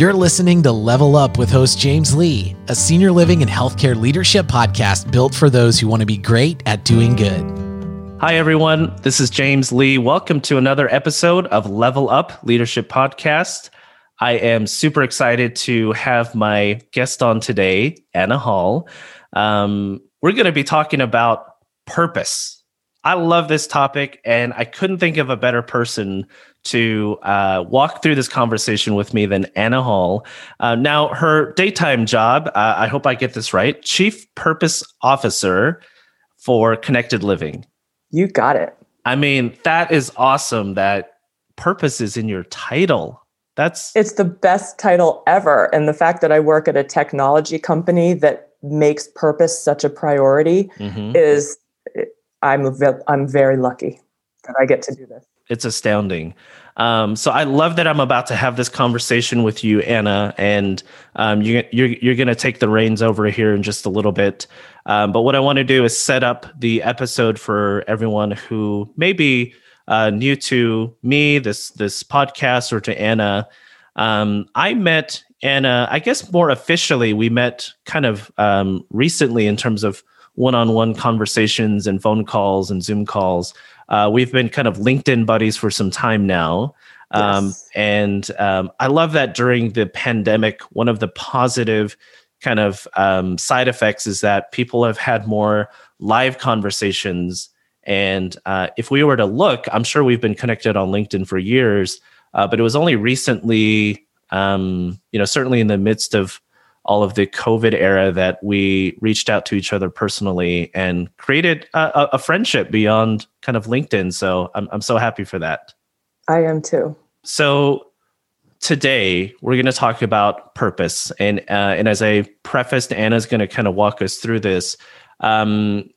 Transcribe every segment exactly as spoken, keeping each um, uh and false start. You're listening to Level Up with host James Lee, a senior living and healthcare leadership podcast built for those who want to be great at doing good. Hi, everyone. This is James Lee. Welcome to another episode of Level Up Leadership Podcast. I am super excited to have my guest on today, Anna Hall. Um, we're going to be talking about purpose. I love this topic, and I couldn't think of a better person to uh, walk through this conversation with me than Anna Hall. Uh, now, her daytime job, uh, I hope I get this right, Chief Purpose Officer for Connected Living. You got it. I mean, that is awesome that purpose is in your title. That's It's the best title ever. And the fact that I work at a technology company that makes purpose such a priority mm-hmm. is... I'm I'm very lucky that I get to do this. It's astounding. Um, so I love that I'm about to have this conversation with you, Anna, and um, you, you're you're going to take the reins over here in just a little bit. Um, but what I want to do is set up the episode for everyone who may be uh, new to me, this this podcast, or to Anna. Um, I met Anna, I guess more officially, we met kind of um, recently in terms of one-on-one conversations and phone calls and Zoom calls. Uh, we've been kind of LinkedIn buddies for some time now. Um, yes. And um, I love that during the pandemic, one of the positive kind of um, side effects is that people have had more live conversations. And uh, if we were to look, I'm sure we've been connected on LinkedIn for years, uh, but it was only recently, um, you know, certainly in the midst of all of the COVID era that we reached out to each other personally and created a, a friendship beyond kind of LinkedIn. So I'm I'm so happy for that. I am too. So today we're going to talk about purpose. And uh, and as I prefaced, Anna's going to kind of walk us through this. Um,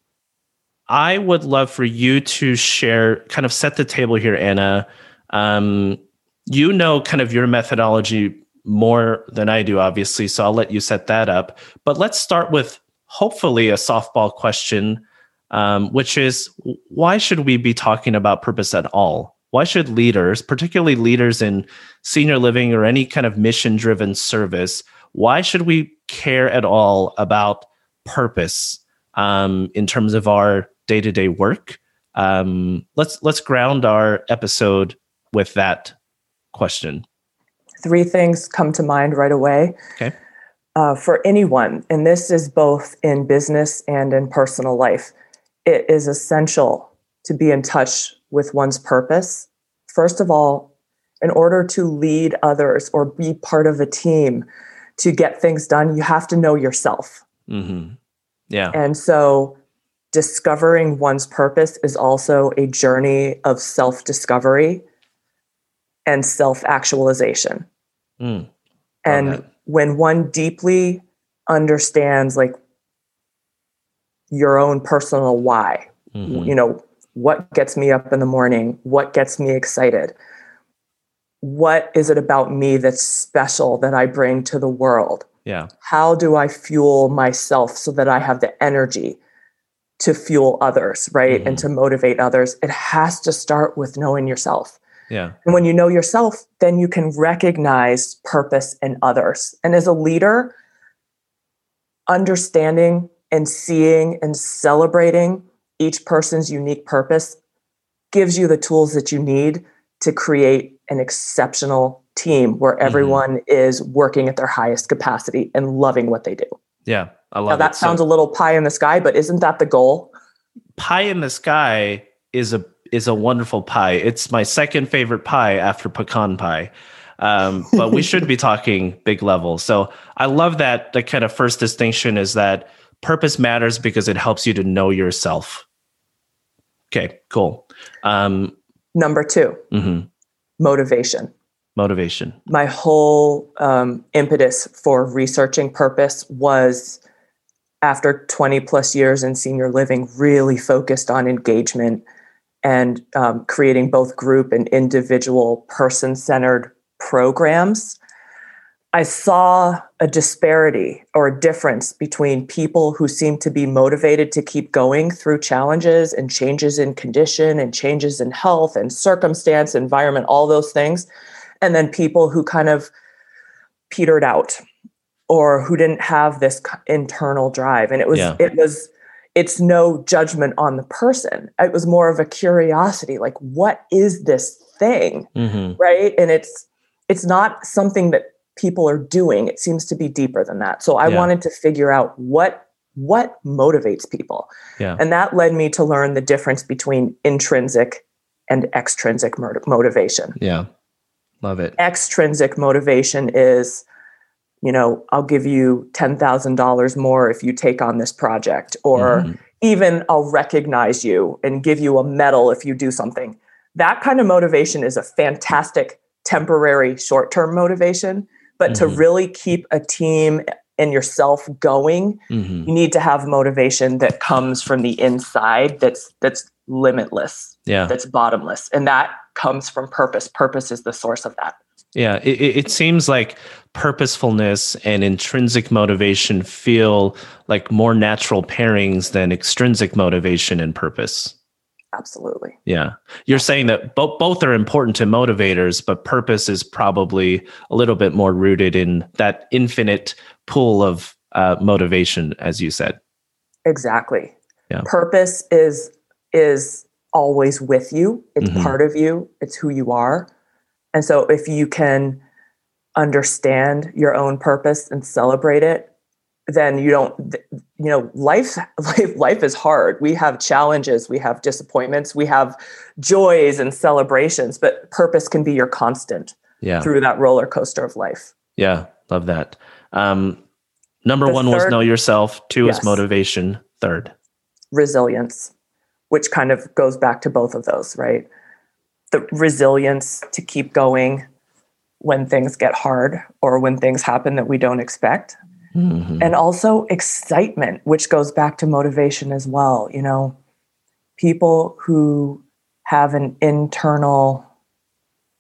I would love for you to share, kind of set the table here, Anna. Um, you know, kind of your methodology more than I do, obviously, so I'll let you set that up. But let's start with hopefully a softball question, um, which is, why should we be talking about purpose at all? Why should leaders, particularly leaders in senior living or any kind of mission-driven service, why should we care at all about purpose um, in terms of our day-to-day work? Um, let's let's ground our episode with that question. Three things come to mind right away. Okay. Uh, for anyone, and this is both in business and in personal life, it is essential to be in touch with one's purpose. First of all, in order to lead others or be part of a team to get things done, you have to know yourself. Mm-hmm. Yeah. And so discovering one's purpose is also a journey of self-discovery and self-actualization. Mm, and when one deeply understands like your own personal why, mm-hmm. you know, what gets me up in the morning, what gets me excited, what is it about me that's special that I bring to the world? Yeah. How do I fuel myself so that I have the energy to fuel others, right? Mm-hmm. And to motivate others? It has to start with knowing yourself. Yeah. And when you know yourself, then you can recognize purpose in others. And as a leader, understanding and seeing and celebrating each person's unique purpose gives you the tools that you need to create an exceptional team where everyone mm-hmm. is working at their highest capacity and loving what they do. Yeah, I love it. Now that it. sounds so, a little pie in the sky, but isn't that the goal? Pie in the sky is a is a wonderful pie. It's my second favorite pie after pecan pie. Um, but we should be talking big level. So I love that the kind of first distinction is that purpose matters because it helps you to know yourself. Okay, cool. Um, Number two, mm-hmm. motivation. Motivation. My whole um, impetus for researching purpose was, after twenty plus years in senior living, really focused on engagement and um, creating both group and individual person-centered programs. I saw a disparity or a difference between people who seemed to be motivated to keep going through challenges and changes in condition and changes in health and circumstance, environment, all those things, and then people who kind of petered out or who didn't have this internal drive. And it was, yeah. it was, it's no judgment on the person. It was more of a curiosity, like, what is this thing? Mm-hmm. Right. And it's, it's not something that people are doing. It seems to be deeper than that. So I yeah. wanted to figure out what, what motivates people. Yeah. And that led me to learn the difference between intrinsic and extrinsic motivation. Yeah. Love it. Extrinsic motivation is, you know, I'll give you ten thousand dollars more if you take on this project, or mm-hmm. even I'll recognize you and give you a medal if you do something. That kind of motivation is a fantastic temporary short-term motivation, but mm-hmm. to really keep a team and yourself going, mm-hmm. you need to have motivation that comes from the inside, that's that's limitless, yeah. that's bottomless. And that comes from purpose. Purpose is the source of that. Yeah, it, it seems like purposefulness and intrinsic motivation feel like more natural pairings than extrinsic motivation and purpose. Absolutely. Yeah. You're saying that bo- both are important to motivators, but purpose is probably a little bit more rooted in that infinite pool of uh, motivation, as you said. Exactly. Yeah. Purpose is is always with you. It's mm-hmm. part of you. It's who you are. And so if you can understand your own purpose and celebrate it, then you don't, you know, life, life, life is hard. We have challenges, we have disappointments, we have joys and celebrations, but purpose can be your constant yeah. through that roller coaster of life. Yeah. Love that. Um, number the one third, was know yourself. Two yes. is motivation. Third, resilience, which kind of goes back to both of those, right? The resilience to keep going when things get hard or when things happen that we don't expect. Mm-hmm. And also excitement, which goes back to motivation as well. You know, people who have an internal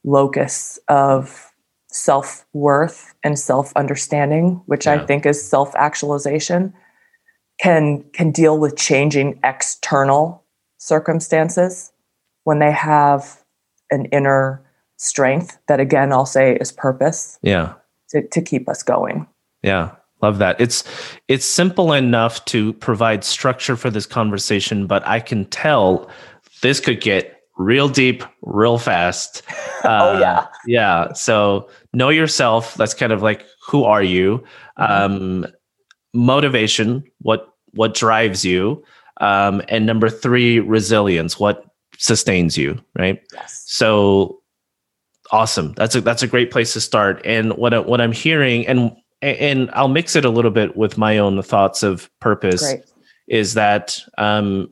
locus of self-worth and self-understanding, which yeah. I think is self-actualization, can can deal with changing external circumstances when they have an inner strength that, again, I'll say is purpose. Yeah. To, to keep us going. Yeah. Love that. It's, it's simple enough to provide structure for this conversation, but I can tell this could get real deep, real fast. Uh, oh yeah. Yeah. So know yourself. That's kind of like, who are you? Um, motivation. What, what drives you? Um, and number three, resilience. What sustains you, right? Yes. So awesome. That's a that's a great place to start. And what I, what I'm hearing, and and I'll mix it a little bit with my own thoughts of purpose, great. Is that um,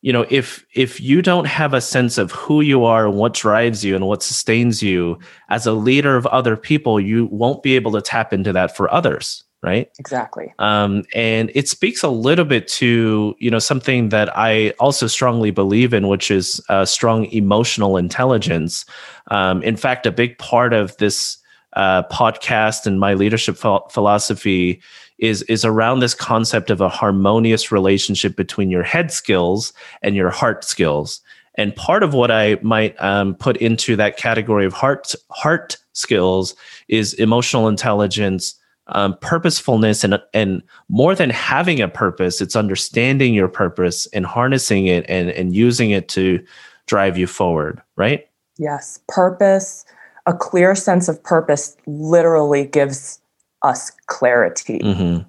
you know, if if you don't have a sense of who you are and what drives you and what sustains you as a leader of other people, you won't be able to tap into that for others. Right. Exactly. Um, and it speaks a little bit to, you know, something that I also strongly believe in, which is uh, strong emotional intelligence. Um, in fact, a big part of this uh, podcast and my leadership ph- philosophy is is around this concept of a harmonious relationship between your head skills and your heart skills. And part of what I might um, put into that category of heart heart skills is emotional intelligence. Um, purposefulness and and more than having a purpose, it's understanding your purpose and harnessing it and, and using it to drive you forward, right? Yes. Purpose, a clear sense of purpose literally gives us clarity, mm-hmm.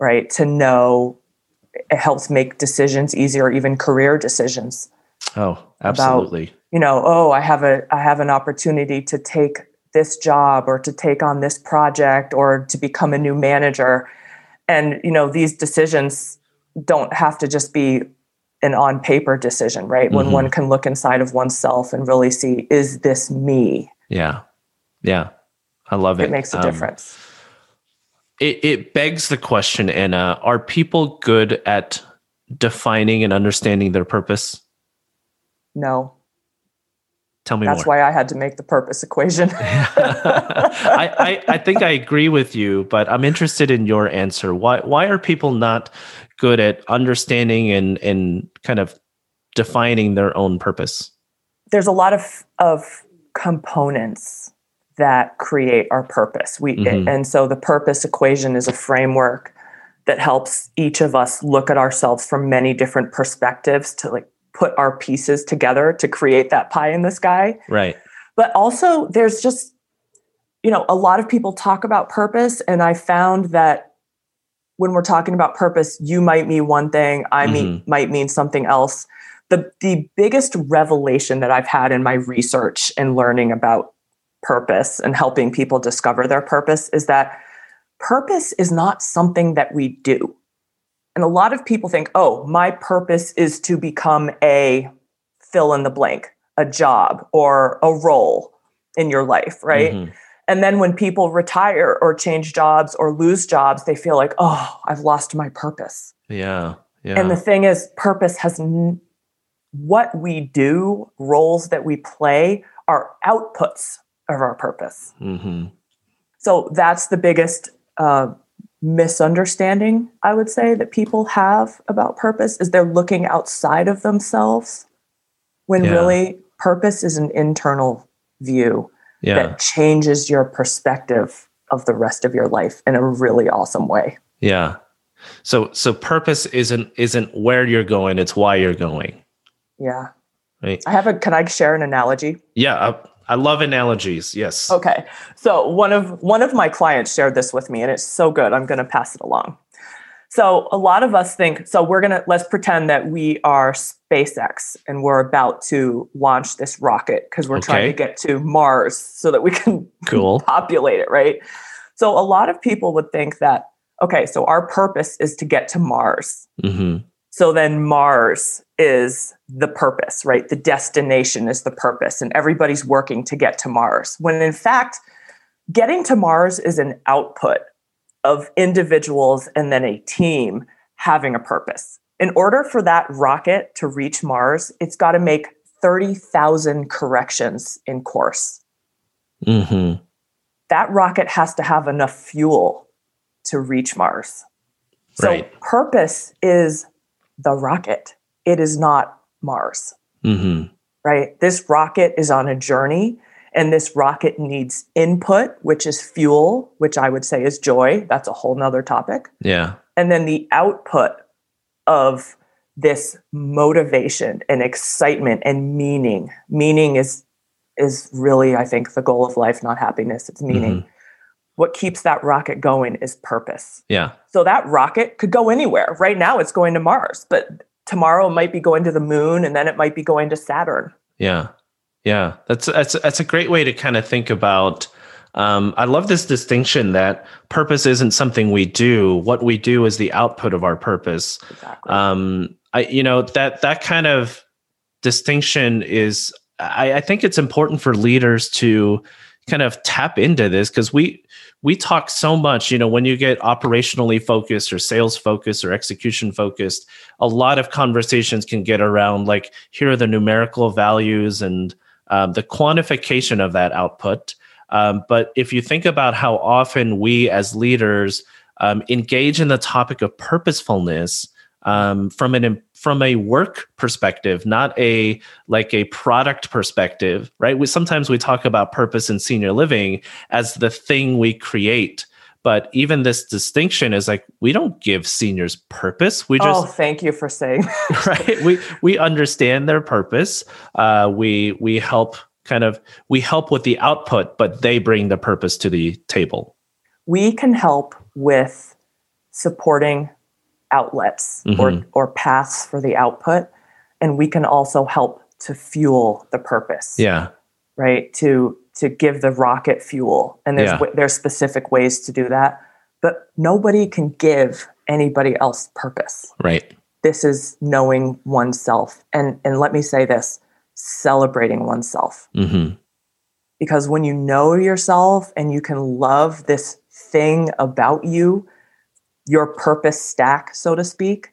right? To know, it helps make decisions easier, even career decisions. Oh, absolutely. About, you know, oh, I have a I have an opportunity to take this job or to take on this project or to become a new manager. And, you know, these decisions don't have to just be an on paper decision, right? Mm-hmm. When one can look inside of oneself and really see, is this me? Yeah. Yeah. I love it. It makes a um, difference. It, it begs the question, Anna, are people good at defining and understanding their purpose? No. Tell me That's more. Why I had to make the purpose equation. I, I, I think I agree with you, but I'm interested in your answer. Why why are people not good at understanding and, and kind of defining their own purpose? There's a lot of, of components that create our purpose. We mm-hmm. And so the purpose equation is a framework that helps each of us look at ourselves from many different perspectives to like put our pieces together to create that pie in the sky. Right. But also there's just, you know, a lot of people talk about purpose, and I found that when we're talking about purpose, you might mean one thing, I mm-hmm. mean might mean something else. The the biggest revelation that I've had in my research and learning about purpose and helping people discover their purpose is that purpose is not something that we do. And a lot of people think, oh, my purpose is to become a fill in the blank, a job or a role in your life, right? Mm-hmm. And then when people retire or change jobs or lose jobs, they feel like, oh, I've lost my purpose. Yeah. yeah. And the thing is, purpose has n- what we do, roles that we play are outputs of our purpose. Mm-hmm. So that's the biggest uh, misunderstanding, I would say, that people have about purpose is they're looking outside of themselves when yeah. really purpose is an internal view yeah. that changes your perspective of the rest of your life in a really awesome way. Yeah. So so purpose isn't isn't where you're going, it's why you're going. Yeah. Right. I have a, can I share an analogy? Yeah. Uh, I love analogies. Yes. Okay. So one of one of my clients shared this with me, and it's so good. I'm going to pass it along. So a lot of us think, so we're going to, let's pretend that we are SpaceX and we're about to launch this rocket because we're okay. trying to get to Mars so that we can cool. populate it, right? So a lot of people would think that, okay, so our purpose is to get to Mars. Mm-hmm. So then Mars is the purpose, right? The destination is the purpose, and everybody's working to get to Mars. When in fact, getting to Mars is an output of individuals and then a team having a purpose. In order for that rocket to reach Mars, it's got to make thirty thousand corrections in course. Mm-hmm. That rocket has to have enough fuel to reach Mars. So right. purpose is the rocket. It is not Mars, mm-hmm. right? This rocket is on a journey, and this rocket needs input, which is fuel, which I would say is joy. That's a whole nother topic. Yeah. And then the output of this motivation and excitement and meaning. Meaning is, is really, I think, the goal of life, not happiness. It's meaning. Mm-hmm. What keeps that rocket going is purpose. Yeah. So that rocket could go anywhere. Right now it's going to Mars, but tomorrow it might be going to the moon, and then it might be going to Saturn. Yeah. Yeah. That's, that's, that's a great way to kind of think about, um, I love this distinction that purpose isn't something we do. What we do is the output of our purpose. Exactly. Um, I, you know, that, that kind of distinction is, I, I think it's important for leaders to kind of tap into this, because we, we talk so much, you know, when you get operationally focused or sales focused or execution focused, a lot of conversations can get around like, here are the numerical values and um, the quantification of that output. Um, but if you think about how often we as leaders um, engage in the topic of purposefulness um, from an from a work perspective, not a like a product perspective, right? We sometimes we talk about purpose in senior living as the thing we create, but even this distinction is like, we don't give seniors purpose. We just oh, thank you for saying that. Right. We we understand their purpose. Uh, we we help kind of we help with the output, but they bring the purpose to the table. We can help with supporting outlets mm-hmm. or, or paths for the output. And we can also help to fuel the purpose. Yeah. Right. To, to give the rocket fuel. And there's, yeah. w- there's specific ways to do that, but nobody can give anybody else purpose. Right. This is knowing oneself. And, and let me say this, celebrating oneself, mm-hmm. because when you know yourself and you can love this thing about you, your purpose stack, so to speak,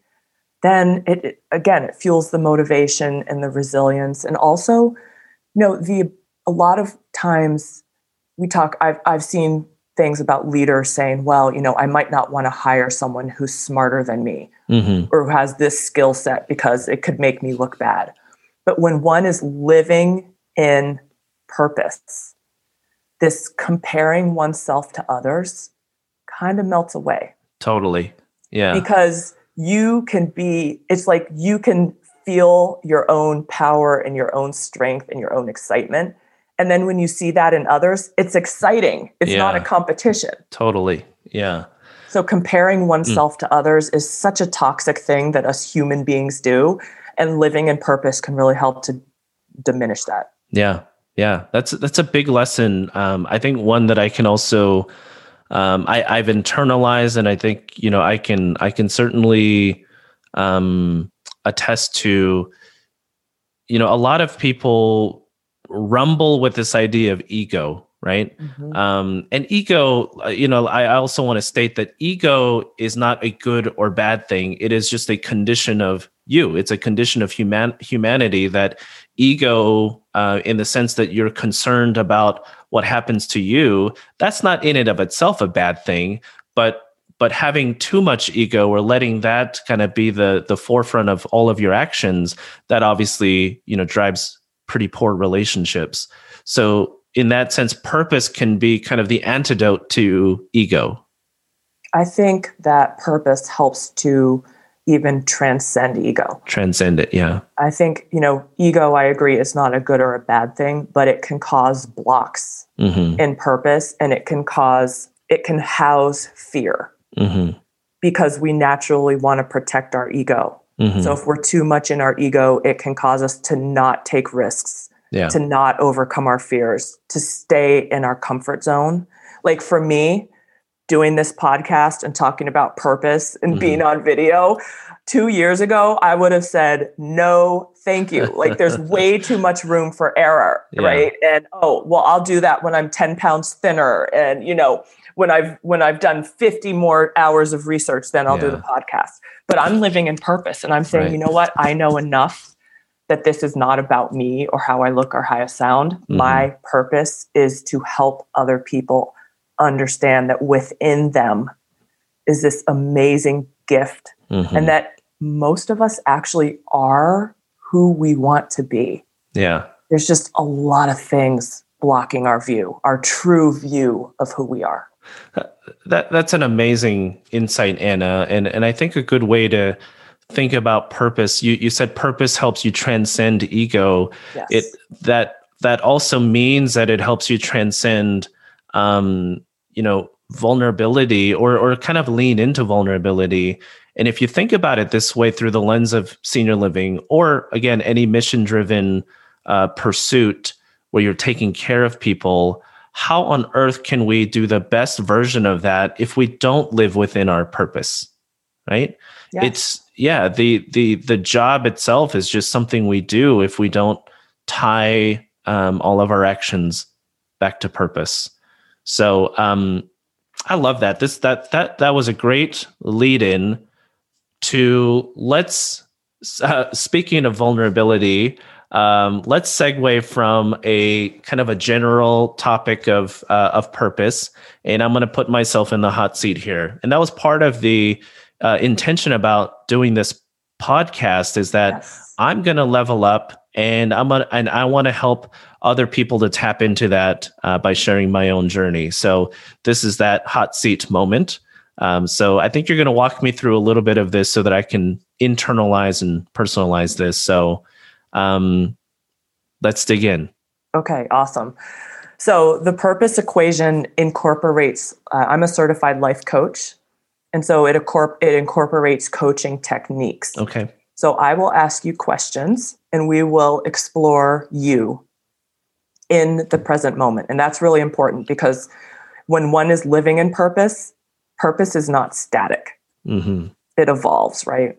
then it, it again, it fuels the motivation and the resilience. And also, you know, the, a lot of times we talk, I've, I've seen things about leaders saying, well, you know, I might not want to hire someone who's smarter than me mm-hmm. or who has this skill set because it could make me look bad. But when one is living in purpose, this comparing oneself to others kind of melts away. Totally. Yeah. Because you can be, it's like you can feel your own power and your own strength and your own excitement. And then when you see that in others, it's exciting. It's yeah. not a competition. Totally. Yeah. So comparing oneself mm. to others is such a toxic thing that us human beings do. And living in purpose can really help to diminish that. Yeah. Yeah. That's, that's a big lesson. Um, I think one that I can also, um, I I've internalized, and I think, you know, I can, I can certainly, um, attest to, you know, a lot of people rumble with this idea of ego, right? Mm-hmm. Um, and ego, you know, I also want to state that ego is not a good or bad thing. It is just a condition of you. It's a condition of human humanity that ego, uh, in the sense that you're concerned about what happens to you, that's not in and of itself a bad thing, but but having too much ego or letting that kind of be the the forefront of all of your actions, that obviously, you know, drives pretty poor relationships. So in that sense, purpose can be kind of the antidote to ego. I think that purpose helps to even transcend ego. Transcend it, yeah. I think, you know, ego, I agree, is not a good or a bad thing, but it can cause blocks mm-hmm. in purpose, and it can cause, it can house fear mm-hmm. because we naturally want to protect our ego. Mm-hmm. So if we're too much in our ego, it can cause us to not take risks, yeah. to not overcome our fears, to stay in our comfort zone. Like for me, doing this podcast and talking about purpose and mm-hmm. being on video, two years ago, I would have said, no, thank you. Like there's way too much room for error, yeah. right? And, oh, well, I'll do that when I'm ten pounds thinner. And, you know, when I've, when I've done fifty more hours of research, then I'll yeah. do the podcast. But I'm living in purpose. And I'm saying, right. you know what? I know enough that this is not about me or how I look or how I sound. Mm-hmm. My purpose is to help other people understand that within them is this amazing gift mm-hmm. and that most of us actually are who we want to be. Yeah. There's just a lot of things blocking our view, our true view of who we are. That that's an amazing insight, Anna. And and I think a good way to think about purpose, you you said purpose helps you transcend ego. Yes. It that that also means that it helps you transcend um, you know, vulnerability or, or kind of lean into vulnerability. And if you think about it this way through the lens of senior living, or again, any mission-driven uh, pursuit where you're taking care of people, how on earth can we do the best version of that if we don't live within our purpose, right? Yes. It's, yeah, the, the, the job itself is just something we do if we don't tie um, all of our actions back to purpose. So um, I love that. This that that that was a great lead-in to let's. Uh, speaking of vulnerability, um, let's segue from a kind of a general topic of uh, of purpose, and I'm going to put myself in the hot seat here. And that was part of the uh, intention about doing this podcast is that yes. I'm going to level up. And I'm a, and I want to help other people to tap into that uh, by sharing my own journey. So this is that hot seat moment. Um, so I think you're going to walk me through a little bit of this so that I can internalize and personalize this. So um, let's dig in. Okay, awesome. So the purpose equation incorporates, uh, I'm a certified life coach. And so it, incorpor- it incorporates coaching techniques. Okay. So I will ask you questions and we will explore you in the present moment. And that's really important because when one is living in purpose, purpose is not static. Mm-hmm. It evolves, right?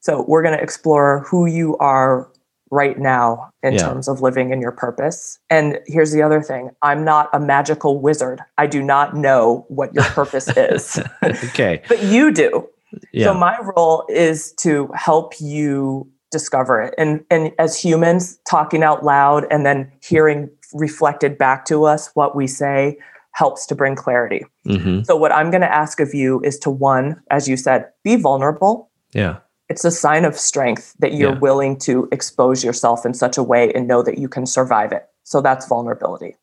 So we're going to explore who you are right now in yeah. terms of living in your purpose. And here's the other thing. I'm not a magical wizard. I do not know what your purpose is. Okay. But you do. Yeah. So my role is to help you discover it. And, and as humans, talking out loud and then hearing reflected back to us what we say helps to bring clarity. Mm-hmm. So what I'm going to ask of you is to, one, as you said, be vulnerable. Yeah. It's a sign of strength that you're yeah. willing to expose yourself in such a way and know that you can survive it. So that's vulnerability.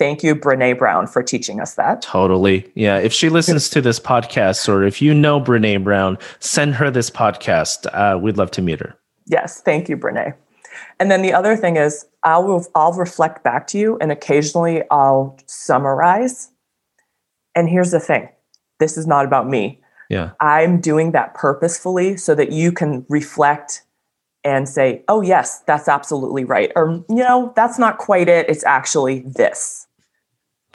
Thank you, Brené Brown, for teaching us that. Totally. Yeah. If she listens to this podcast, or if you know Brené Brown, send her this podcast. Uh, we'd love to meet her. Yes. Thank you, Brené. And then the other thing is I'll, I'll reflect back to you, and occasionally I'll summarize. And here's the thing. This is not about me. Yeah. I'm doing that purposefully so that you can reflect and say, oh, yes, that's absolutely right. Or, you know, that's not quite it. It's actually this.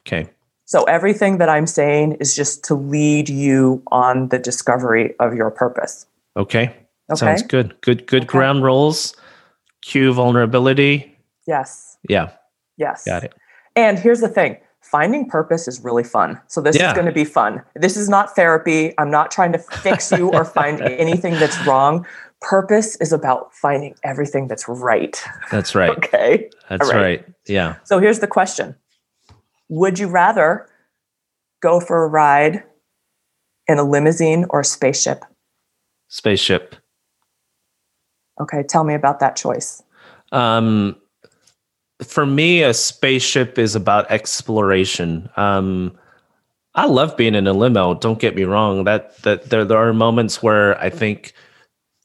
Okay. So everything that I'm saying is just to lead you on the discovery of your purpose. Okay. Okay? Sounds good. Good, good okay. Ground rules. Cue vulnerability. Yes. Yeah. Yes. Got it. And here's the thing. Finding purpose is really fun. So this yeah. is going to be fun. This is not therapy. I'm not trying to fix you or find anything that's wrong. Purpose is about finding everything that's right. That's right. Okay. That's right. right. Yeah. So here's the question. Would you rather go for a ride in a limousine or a spaceship? Spaceship. Okay. Tell me about that choice. Um, for me, a spaceship is about exploration. Um, I love being in a limo. Don't get me wrong. That that there there are moments where I think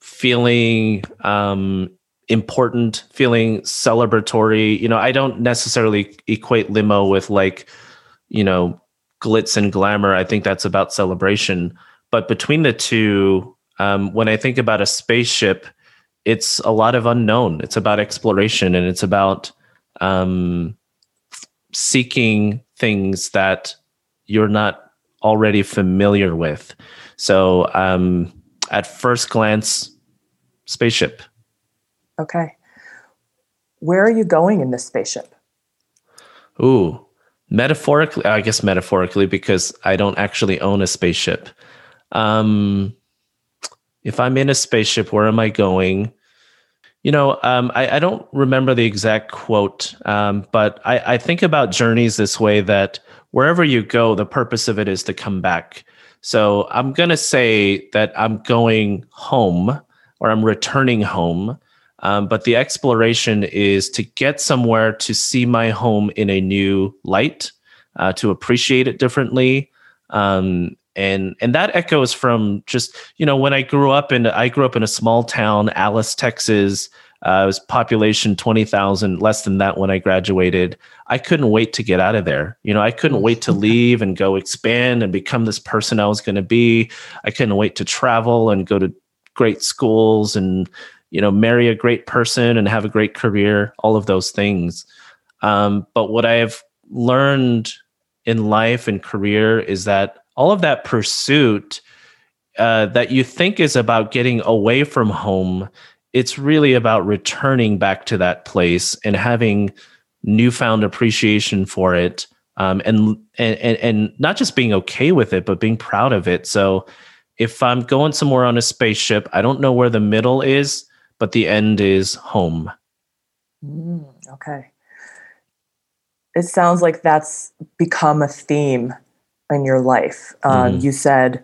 feeling um, important, feeling celebratory. You know, I don't necessarily equate limo with like, you know, glitz and glamour. I think that's about celebration. But between the two, um, when I think about a spaceship, it's a lot of unknown. It's about exploration, and it's about Um, seeking things that you're not already familiar with. So um, at first glance, spaceship. Okay. Where are you going in this spaceship? Ooh, metaphorically, I guess metaphorically, because I don't actually own a spaceship. Um, if I'm in a spaceship, where am I going? You know, um, I, I don't remember the exact quote, um, but I, I think about journeys this way, that wherever you go, the purpose of it is to come back. So I'm going to say that I'm going home, or I'm returning home, um, but the exploration is to get somewhere, to see my home in a new light, uh, to appreciate it differently. Um And and that echoes from just, you know, when I grew up in, I grew up in a small town, Alice, Texas. Uh, it was population twenty thousand, less than that when I graduated. I couldn't wait to get out of there. You know, I couldn't wait to leave and go expand and become this person I was going to be. I couldn't wait to travel and go to great schools and, you know, marry a great person and have a great career, all of those things. Um, but what I have learned in life and career is that all of that pursuit uh, that you think is about getting away from home, it's really about returning back to that place and having newfound appreciation for it, um, and, and and not just being okay with it, but being proud of it. So if I'm going somewhere on a spaceship, I don't know where the middle is, but the end is home. Mm, okay. It sounds like that's become a theme in your life. Um, mm. You said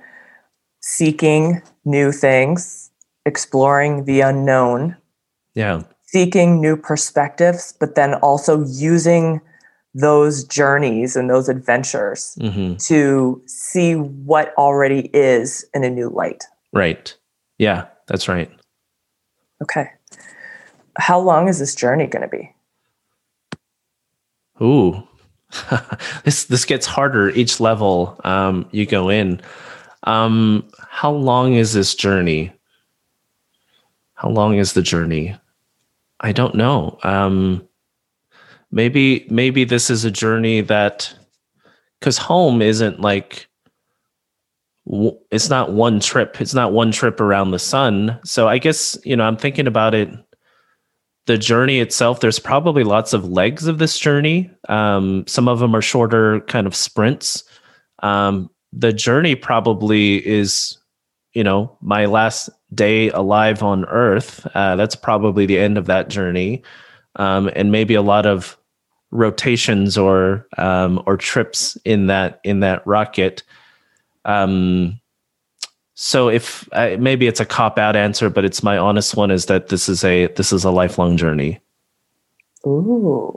seeking new things, exploring the unknown, yeah, seeking new perspectives, but then also using those journeys and those adventures mm-hmm. to see what already is in a new light. Right. Yeah, that's right. Okay. How long is this journey going to be? Ooh. this this gets harder each level um, you go in. Um, how long is this journey? How long is the journey? I don't know. Um, maybe maybe this is a journey that, because home isn't like, it's not one trip. It's not one trip around the sun. So I guess, you know, I'm thinking about it. The journey itself, there's probably lots of legs of this journey. Um, some of them are shorter kind of sprints. Um, the journey probably is, you know, my last day alive on Earth. Uh, that's probably the end of that journey. Um, and maybe a lot of rotations or um, or trips in that in that rocket. Um So if I, maybe it's a cop-out answer, but it's my honest one, is that this is a this is a lifelong journey. Ooh.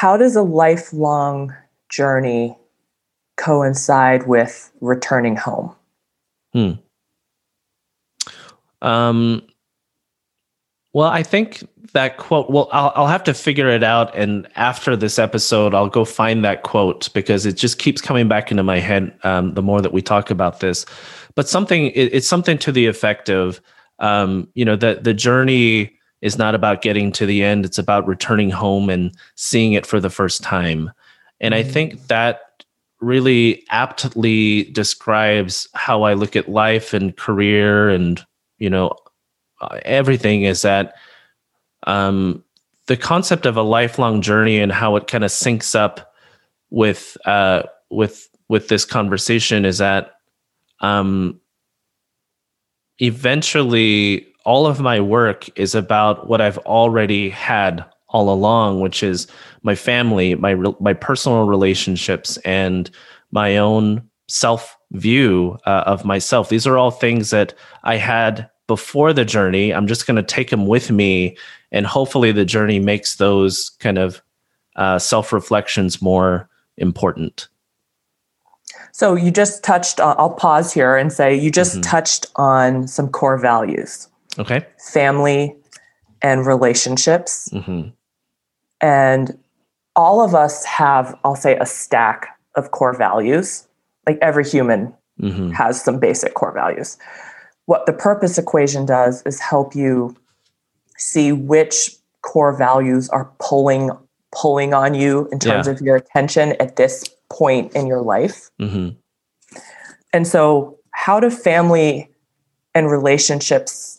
how does a lifelong journey coincide with returning home? Hmm. Um, well, I think that quote, well, I'll, I'll have to figure it out. And after this episode, I'll go find that quote because it just keeps coming back into my head um, the more that we talk about this. But something, it, it's something to the effect of, um, you know, that the journey is not about getting to the end. It's about returning home and seeing it for the first time. And mm-hmm. I think that really aptly describes how I look at life and career and, you know, everything is that um, the concept of a lifelong journey and how it kind of syncs up with, uh, with, with this conversation is that um, eventually all of my work is about what I've already had all along, which is my family, my my personal relationships, and my own self-view uh, of myself. These are all things that I had before the journey. I'm just going to take them with me, and hopefully the journey makes those kind of uh, self-reflections more important. So you just touched on, I'll pause here and say, you just mm-hmm. touched on some core values. Okay. Family and relationships. Mm-hmm. And all of us have, I'll say, a stack of core values. Like every human mm-hmm. has some basic core values. What the purpose equation does is help you see which core values are pulling pulling on you in terms yeah. of your attention at this point in your life. Mm-hmm. And so how do family and relationships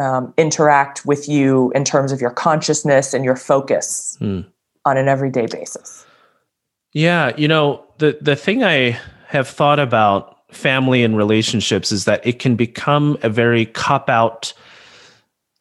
Um, interact with you in terms of your consciousness and your focus mm. on an everyday basis? Yeah, you know, the, the thing I have thought about family and relationships is that it can become a very cop-out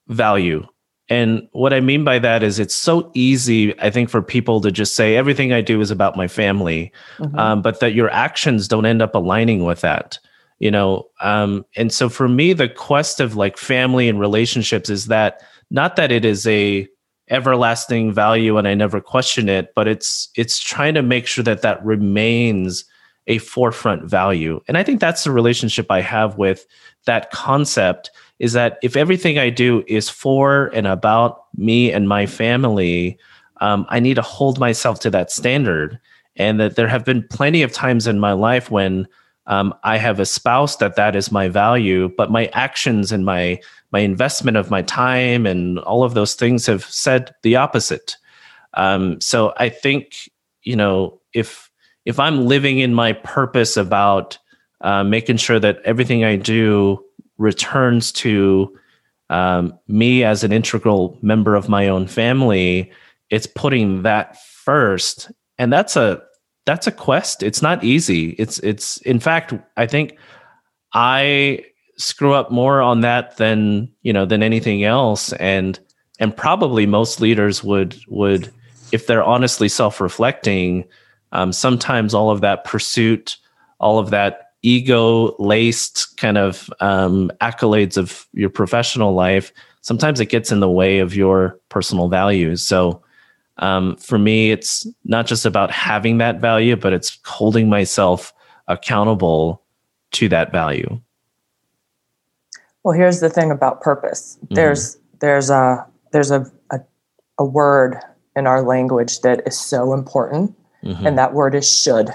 value. And what I mean by that is it's so easy, I think, for people to just say, everything I do is about my family, mm-hmm. um, but that your actions don't end up aligning with that. You know, um, and so for me, the quest of like family and relationships is that not that it is a everlasting value and I never question it, but it's it's trying to make sure that that remains a forefront value. And I think that's the relationship I have with that concept is that if everything I do is for and about me and my family, um, I need to hold myself to that standard. And that there have been plenty of times in my life when Um, I have espoused that that is my value, but my actions and my my investment of my time and all of those things have said the opposite. Um, so I think, you know, if if I'm living in my purpose about uh, making sure that everything I do returns to um, me as an integral member of my own family, it's putting that first, and that's a. That's a quest. It's not easy. It's, it's, in fact, I think I screw up more on that than, you know, than anything else. And, and probably most leaders would, would, if they're honestly self-reflecting, um, sometimes all of that pursuit, all of that ego laced kind of, um, accolades of your professional life, sometimes it gets in the way of your personal values. So, Um, for me, it's not just about having that value, but it's holding myself accountable to that value. Well, here's the thing about purpose. Mm-hmm. There's there's a there's a, a a word in our language that is so important, mm-hmm. and that word is should.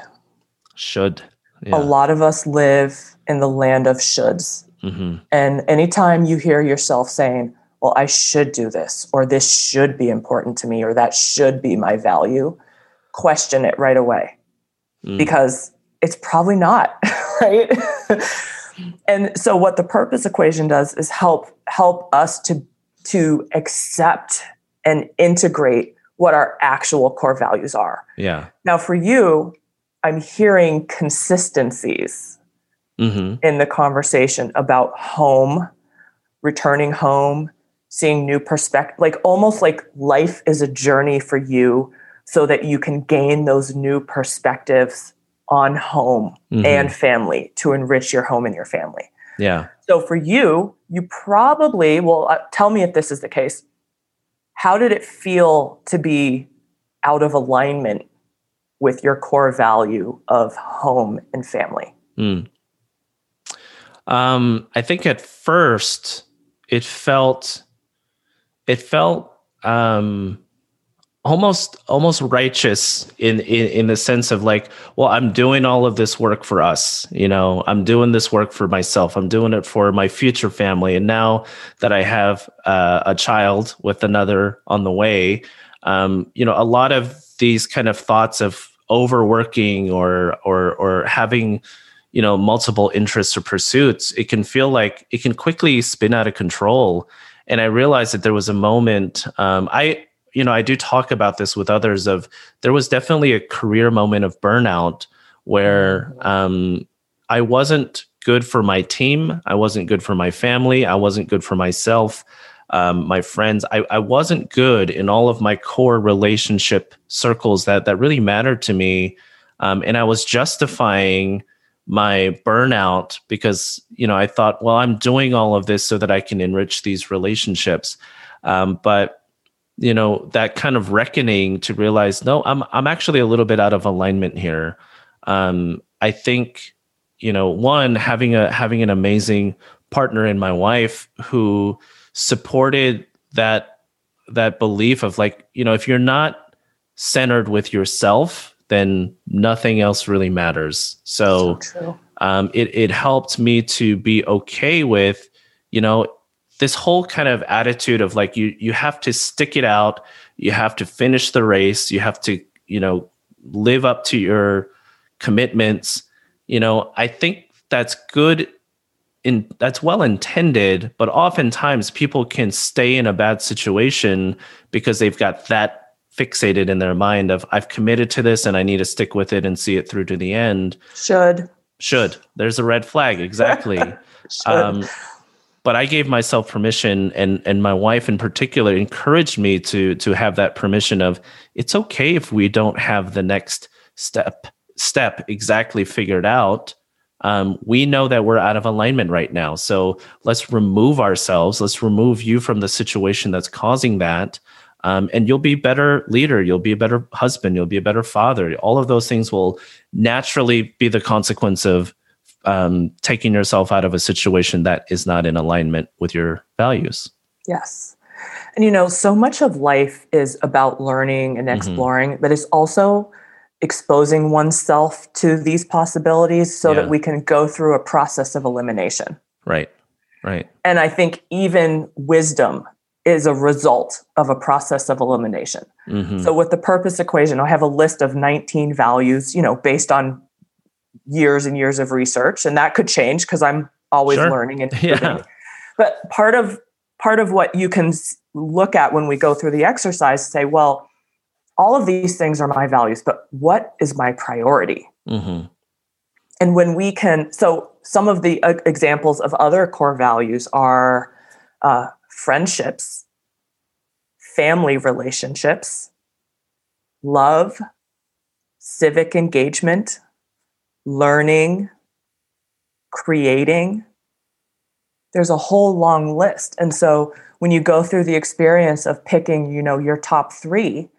Should. Yeah. A lot of us live in the land of shoulds, mm-hmm. and anytime you hear yourself saying, well, I should do this, or this should be important to me, or that should be my value, question it right away mm. because it's probably not, right? And so what the purpose equation does is help help us to, to accept and integrate what our actual core values are. Yeah. Now for you, I'm hearing consistencies mm-hmm. in the conversation about home, returning home, seeing new perspective, like almost like life is a journey for you so that you can gain those new perspectives on home mm-hmm. and family to enrich your home and your family. Yeah. So for you, you probably, well, uh, tell me if this is the case. How did it feel to be out of alignment with your core value of home and family? Mm. Um, I think at first it felt, it felt um, almost, almost righteous in, in, in the sense of like, well, I'm doing all of this work for us, you know, I'm doing this work for myself, I'm doing it for my future family. And now that I have uh, a child with another on the way, um, you know, a lot of these kind of thoughts of overworking or, or, or having, you know, multiple interests or pursuits, it can feel like it can quickly spin out of control. And I realized that there was a moment, um, I, you know, I do talk about this with others of there was definitely a career moment of burnout where um, I wasn't good for my team. I wasn't good for my family. I wasn't good for myself, um, my friends. I, I wasn't good in all of my core relationship circles that, that really mattered to me. Um, and I was justifying my burnout because, you know, I thought, well, I'm doing all of this so that I can enrich these relationships. Um, but, you know, that kind of reckoning to realize, no, I'm, I'm actually a little bit out of alignment here. Um, I think, you know, one, having a, having an amazing partner in my wife who supported that, that belief of like, you know, if you're not centered with yourself, then nothing else really matters. So, so um, it it helped me to be okay with, you know, this whole kind of attitude of like, you you have to stick it out, you have to finish the race, you have to, you know, live up to your commitments. You know, I think that's good, in that's well intended, but oftentimes people can stay in a bad situation because they've got that fixated in their mind of I've committed to this and I need to stick with it and see it through to the end. Should. Should. There's a red flag. Exactly. um, but I gave myself permission, and and my wife in particular encouraged me to to have that permission of it's okay if we don't have the next step step exactly figured out. Um, we know that we're out of alignment right now. So let's remove ourselves. Let's remove you from the situation that's causing that. Um, and you'll be a better leader, you'll be a better husband, you'll be a better father. All of those things will naturally be the consequence of um, taking yourself out of a situation that is not in alignment with your values. Yes. And, you know, so much of life is about learning and exploring, mm-hmm. but it's also exposing oneself to these possibilities so yeah. that we can go through a process of elimination. Right, right. And I think even wisdom is a result of a process of elimination. Mm-hmm. So with the purpose equation, I have a list of nineteen values, you know, based on years and years of research, and that could change because I'm always sure. learning and improving. Yeah. But part of part of what you can look at when we go through the exercise, say, well, all of these things are my values, but what is my priority? Mm-hmm. And when we can, so some of the uh, examples of other core values are uh, friendships, family relationships, love, civic engagement, learning, creating. There's a whole long list. And so when you go through the experience of picking, you know, your top three,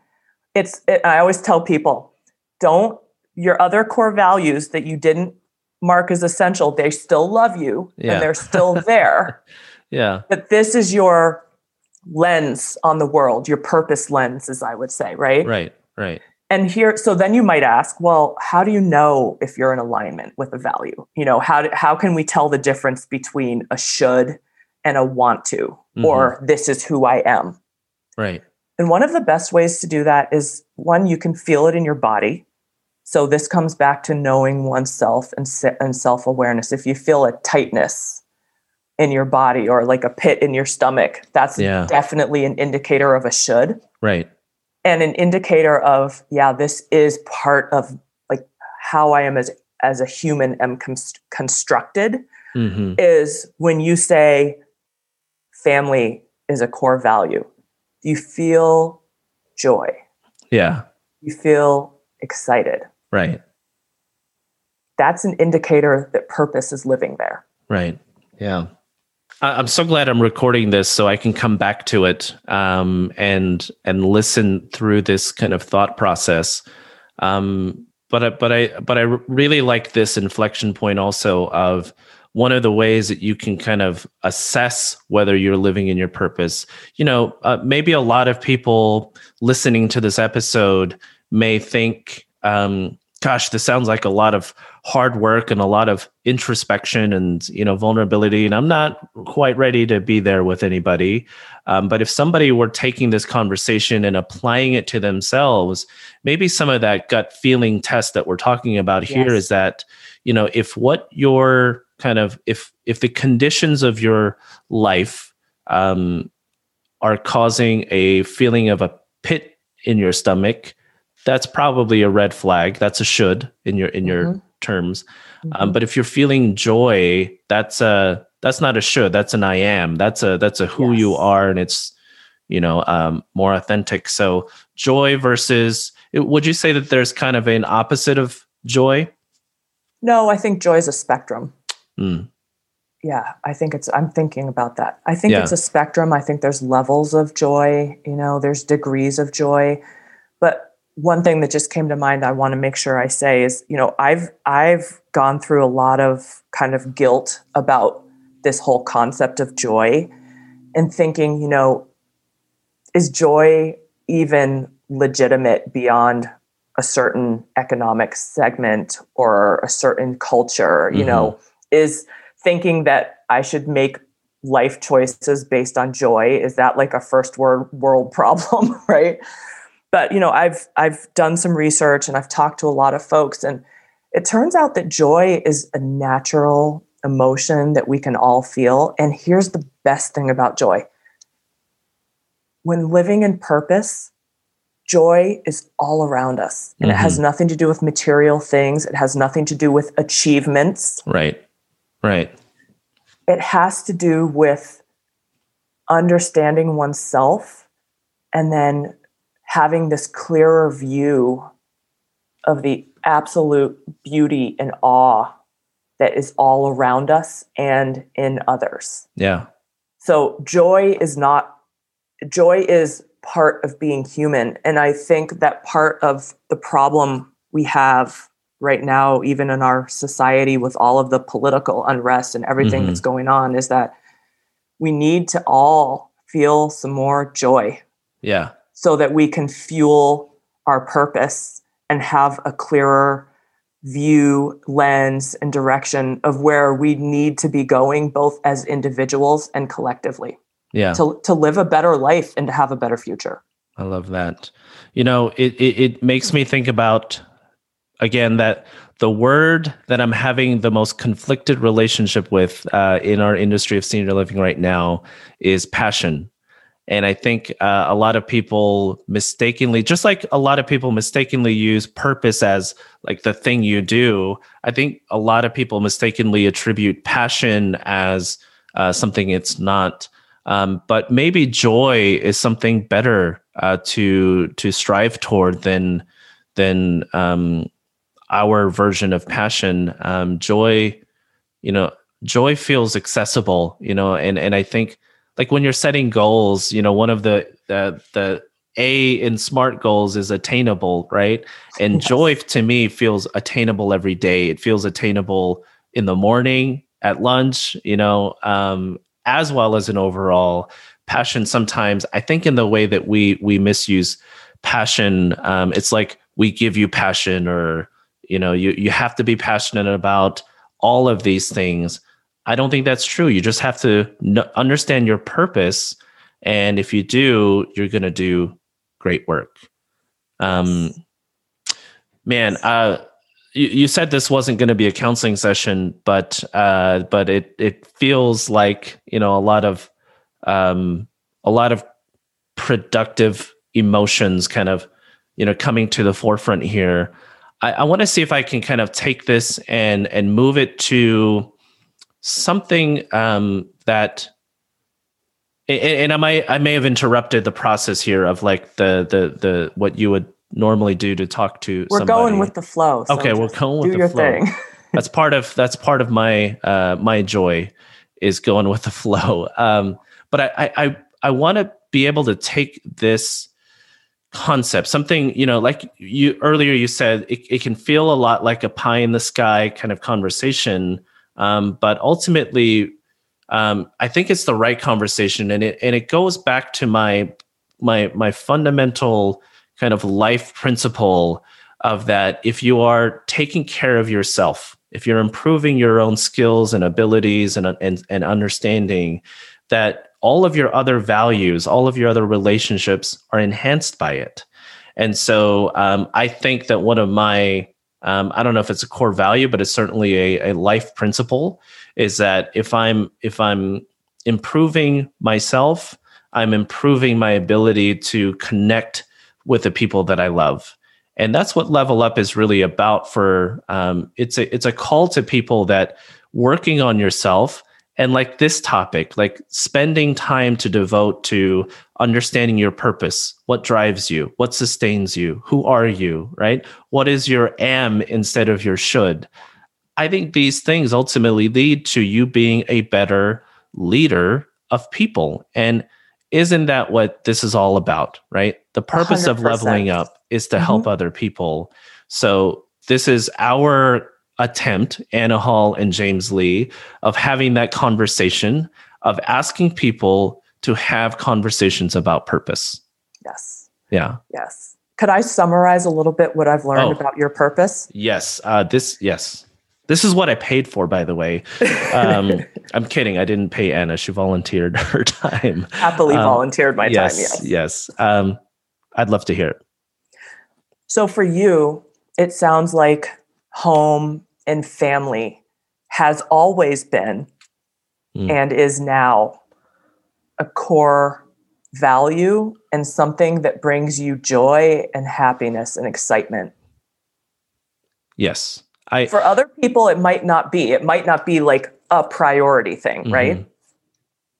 it's, it, I always tell people, don't, your other core values that you didn't mark as essential, they still love you yeah. and they're still there. Yeah. But this is your lens on the world, your purpose lens, as I would say, right? Right, right. And here, so then you might ask, well, how do you know if you're in alignment with a value? You know, how do, how can we tell the difference between a should and a want to, mm-hmm. or this is who I am? Right. And one of the best ways to do that is, one, you can feel it in your body. So this comes back to knowing oneself and, and self-awareness. If you feel a tightness in your body or like a pit in your stomach, that's yeah. definitely an indicator of a should. Right. And an indicator of, yeah, this is part of like how I am as, as a human am const- constructed mm-hmm. is when you say family is a core value, you feel joy. Yeah. You feel excited. Right. That's an indicator that purpose is living there. Right. Yeah. I'm so glad I'm recording this so I can come back to it um, and and listen through this kind of thought process. Um, but but I but I really like this inflection point also of one of the ways that you can kind of assess whether you're living in your purpose. You know, uh, maybe a lot of people listening to this episode may think, um, gosh, this sounds like a lot of hard work and a lot of introspection and, you know, vulnerability. And I'm not quite ready to be there with anybody. Um, but if somebody were taking this conversation and applying it to themselves, maybe some of that gut feeling test that we're talking about yes. here is that, you know, if what your kind of, if, if the conditions of your life um, are causing a feeling of a pit in your stomach, that's probably a red flag. That's a should in your in your mm-hmm. terms. Mm-hmm. Um, but if you're feeling joy, that's a that's not a should. That's an I am. That's a that's a who yes. you are, and it's you know um, more authentic. So joy versus would you say that there's kind of an opposite of joy? No, I think joy is a spectrum. Mm. Yeah, I think it's, I'm thinking about that. I think yeah. it's a spectrum. I think there's levels of joy. You know, there's degrees of joy, but one thing that just came to mind I want to make sure I say is, you know, I've I've gone through a lot of kind of guilt about this whole concept of joy and thinking, you know, is joy even legitimate beyond a certain economic segment or a certain culture? Mm-hmm. You know, is thinking that I should make life choices based on joy, is that like a first world problem, right? But, you know, I've I've done some research and I've talked to a lot of folks, and it turns out that joy is a natural emotion that we can all feel. And here's the best thing about joy. When living in purpose, joy is all around us. And mm-hmm. it has nothing to do with material things. It has nothing to do with achievements. Right, right. It has to do with understanding oneself and then having this clearer view of the absolute beauty and awe that is all around us and in others. Yeah. So joy is not, joy is part of being human. And I think that part of the problem we have right now, even in our society with all of the political unrest and everything mm-hmm. that's going on, is that we need to all feel some more joy. Yeah. So that we can fuel our purpose and have a clearer view, lens, and direction of where we need to be going, both as individuals and collectively. Yeah. To to live a better life and to have a better future. I love that. You know, it it, it makes me think about, again, that the word that I'm having the most conflicted relationship with uh, in our industry of senior living right now is passion. And I think uh, a lot of people mistakenly, just like a lot of people mistakenly use purpose as like the thing you do, I think a lot of people mistakenly attribute passion as uh, something it's not. Um, but maybe joy is something better uh, to to strive toward than than um, our version of passion. Um, joy, you know, joy feels accessible, you know, and and I think. Like when you're setting goals, you know, one of the the, the A in SMART goals is attainable, right? And yes. joy to me feels attainable every day. It feels attainable in the morning, at lunch, you know, um, as well as an overall passion. Sometimes I think in the way that we we misuse passion, um, it's like we give you passion, or you know, you you have to be passionate about all of these things. I don't think that's true. You just have to n- understand your purpose. And if you do, you're going to do great work. Um, man, uh, you, you said this wasn't going to be a counseling session, but uh, but it it feels like, you know, a lot of um, a lot of productive emotions kind of, you know, coming to the forefront here. I, I want to see if I can kind of take this and and move it to something um, that, and I may I may have interrupted the process here of like the the the what you would normally do to talk to. We're somebody. Going with the flow. So okay, we're going with do the your flow. Thing. That's part of that's part of my uh, my joy, is going with the flow. Um, but I I I want to be able to take this concept, something, you know, like you earlier, you said it, it can feel a lot like a pie in the sky kind of conversation. Um, but ultimately, um, I think it's the right conversation, and it and it goes back to my my my fundamental kind of life principle of that if you are taking care of yourself, if you're improving your own skills and abilities and and, and understanding, that all of your other values, all of your other relationships are enhanced by it. And so um, I think that one of my Um, I don't know if it's a core value, but it's certainly a, a life principle, is that if I'm if I'm improving myself, I'm improving my ability to connect with the people that I love. And that's what Level Up is really about. For um, it's a it's a call to people that working on yourself, and like this topic, like spending time to devote to understanding your purpose, what drives you, what sustains you, who are you, right? What is your am instead of your should? I think these things ultimately lead to you being a better leader of people. And isn't that what this is all about, right? The purpose one hundred percent of leveling up is to mm-hmm. help other people. So this is our attempt, Anna Hall and James Lee, of having that conversation, of asking people to have conversations about purpose. Yes. Yeah. Yes. Could I summarize a little bit what I've learned oh, about your purpose? Yes. Uh, this, yes. This is what I paid for, by the way. Um, I'm kidding. I didn't pay Anna. She volunteered her time. Happily um, volunteered my yes, time. Yes. Yes. Um, I'd love to hear it. So for you, it sounds like home and family has always been mm. and is now a core value and something that brings you joy and happiness and excitement. Yes. I, For other people, it might not be. It might not be like a priority thing, mm-hmm. right?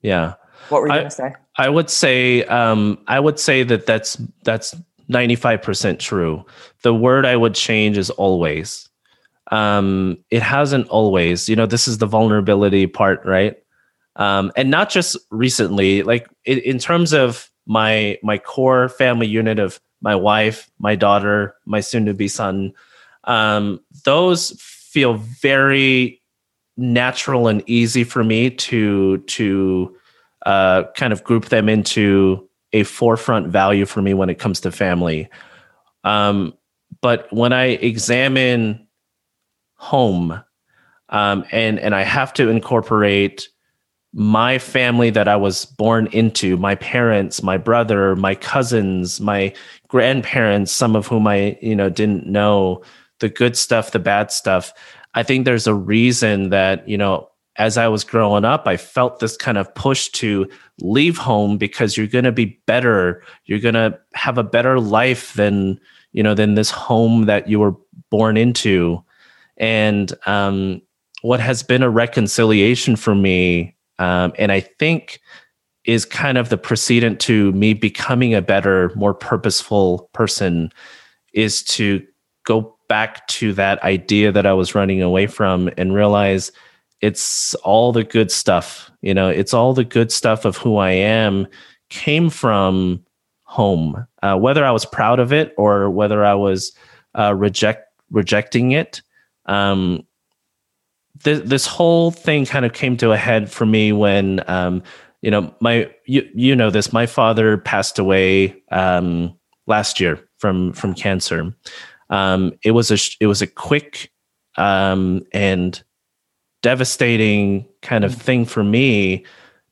Yeah. What were you going to say? I would say, um, I would say that that's, that's ninety-five percent true. The word I would change is always. Um, it hasn't always, you know, this is the vulnerability part, right? Um, and not just recently, like in, in terms of my my core family unit of my wife, my daughter, my soon-to-be son, um, those feel very natural and easy for me to to uh, kind of group them into a forefront value for me when it comes to family. Um, but when I examine home, um, and and I have to incorporate my family that I was born into, my parents, my brother, my cousins, my grandparents, some of whom I, you know, didn't know, the good stuff, the bad stuff. I think there's a reason that, you know, as I was growing up, I felt this kind of push to leave home because you're going to be better. You're going to have a better life than, you know, than this home that you were born into. And um, what has been a reconciliation for me, Um, and I think is kind of the precedent to me becoming a better, more purposeful person, is to go back to that idea that I was running away from and realize it's all the good stuff. You know, it's all the good stuff of who I am came from home, uh, whether I was proud of it or whether I was uh, reject rejecting it. Um, This, this whole thing kind of came to a head for me when, um, you know, my you, you know this. My father passed away um, last year from from cancer. Um, it was a it was a quick um, and devastating kind of thing for me,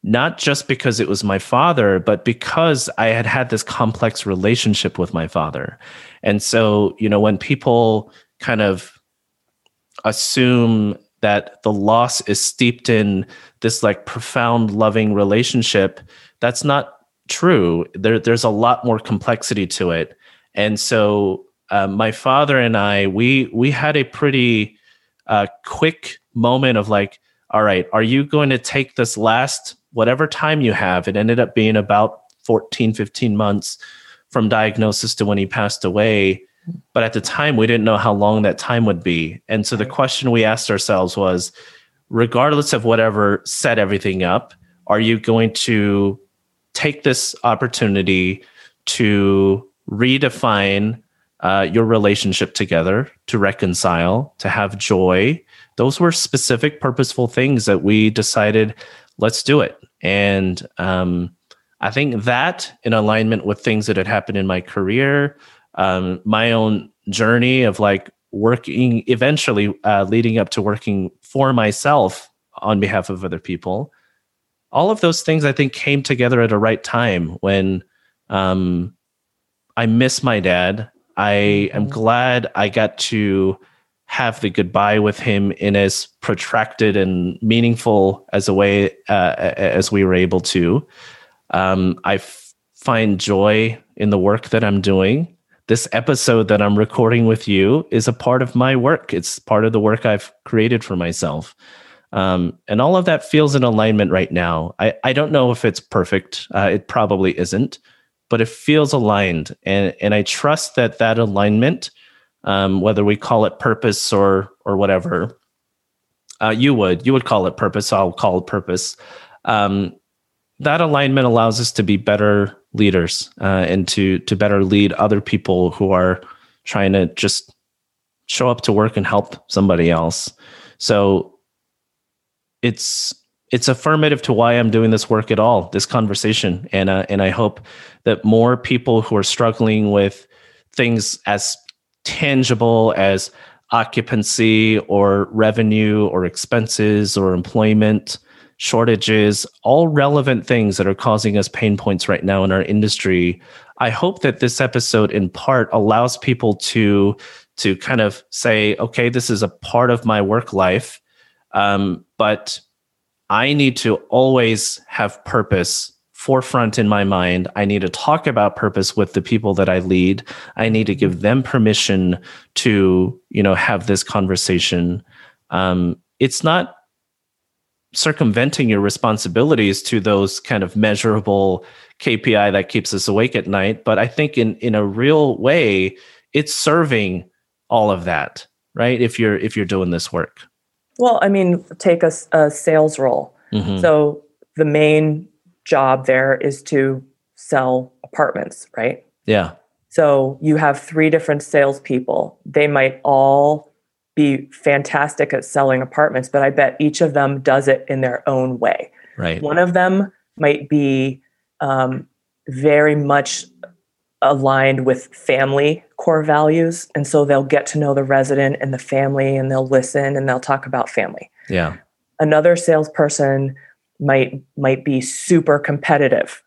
not just because it was my father, but because I had had this complex relationship with my father. And so, you know, when people kind of assume that the loss is steeped in this like profound loving relationship, that's not true. There, there's a lot more complexity to it. And so uh, my father and I, we we had a pretty uh, quick moment of like, all right, are you going to take this last whatever time you have? It ended up being about fourteen, fifteen months from diagnosis to when he passed away. But at the time, we didn't know how long that time would be. And so the question we asked ourselves was, regardless of whatever set everything up, are you going to take this opportunity to redefine uh, your relationship together, to reconcile, to have joy? Those were specific, purposeful things that we decided, let's do it. And um, I think that, in alignment with things that had happened in my career, um, my own journey of like working, eventually uh, leading up to working for myself on behalf of other people, all of those things I think came together at a right time when um, I miss my dad. I am glad I got to have the goodbye with him in as protracted and meaningful as a way uh, as we were able to. Um, I f- find joy in the work that I'm doing. This episode that I'm recording with you is a part of my work. It's part of the work I've created for myself. Um, and all of that feels in alignment right now. I, I don't know if it's perfect. Uh, it probably isn't, but it feels aligned. And, and I trust that that alignment, Um, whether we call it purpose or or whatever, uh, you would you would call it purpose. I'll call it purpose. Um, that alignment allows us to be better leaders uh, and to to better lead other people who are trying to just show up to work and help somebody else. So it's it's affirmative to why I'm doing this work at all, this conversation, and uh, and I hope that more people who are struggling with things as tangible as occupancy or revenue or expenses or employment shortages, all relevant things that are causing us pain points right now in our industry. I hope that this episode in part allows people to, to kind of say, okay, this is a part of my work life, um, but I need to always have purpose forefront in my mind. I need to talk about purpose with the people that I lead. I need to give them permission to, you know, have this conversation. Um, it's not circumventing your responsibilities to those kind of measurable K P I that keeps us awake at night, but I think in in a real way, it's serving all of that, right? If you're if you're doing this work. Well, I mean, take a, a sales role. Mm-hmm. So the main job there is to sell apartments, right? Yeah. So you have three different salespeople. They might all be fantastic at selling apartments, but I bet each of them does it in their own way. Right. One of them might be um, very much aligned with family core values. And so they'll get to know the resident and the family, and they'll listen and they'll talk about family. Yeah. Another salesperson might might be super competitive,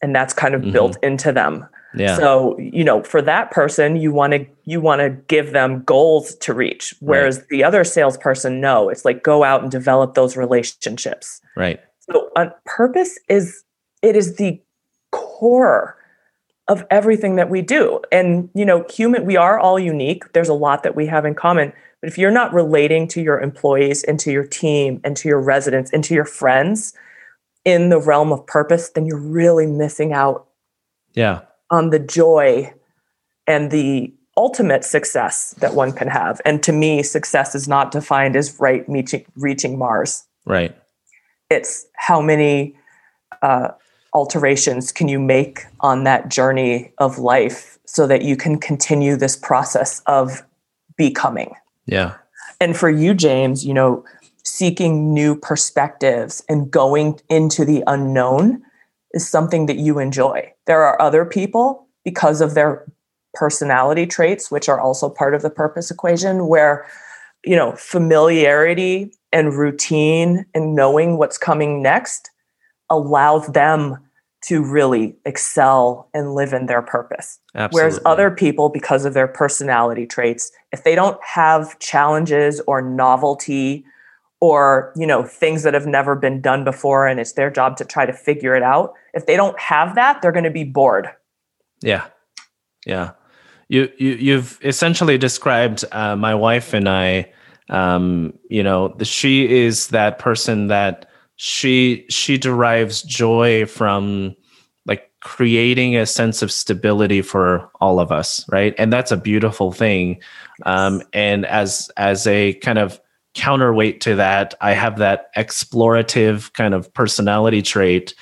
and that's kind of mm-hmm. built into them. Yeah. So, you know, for that person, you want to you want to give them goals to reach, whereas right. the other salesperson, no, it's like go out and develop those relationships. Right. So, on purpose is it is the core of everything that we do, and you know, human we are all unique. There's a lot that we have in common. But if you're not relating to your employees and to your team and to your residents and to your friends in the realm of purpose, then you're really missing out yeah. on the joy and the ultimate success that one can have. And to me, success is not defined as right meeting, reaching Mars. Right. It's how many uh, alterations can you make on that journey of life so that you can continue this process of becoming. Yeah. And for you, James, you know, seeking new perspectives and going into the unknown is something that you enjoy. There are other people, because of their personality traits, which are also part of the purpose equation, where, you know, familiarity and routine and knowing what's coming next allows them to really excel and live in their purpose. Absolutely. Whereas other people, because of their personality traits, if they don't have challenges or novelty or, you know, things that have never been done before and it's their job to try to figure it out, if they don't have that, they're going to be bored. Yeah. Yeah. You, you, you've essentially described uh, my wife and I, um, you know, the, she is that person that She she derives joy from like creating a sense of stability for all of us, right? And that's a beautiful thing. Um, and as as a kind of counterweight to that, I have that explorative kind of personality trait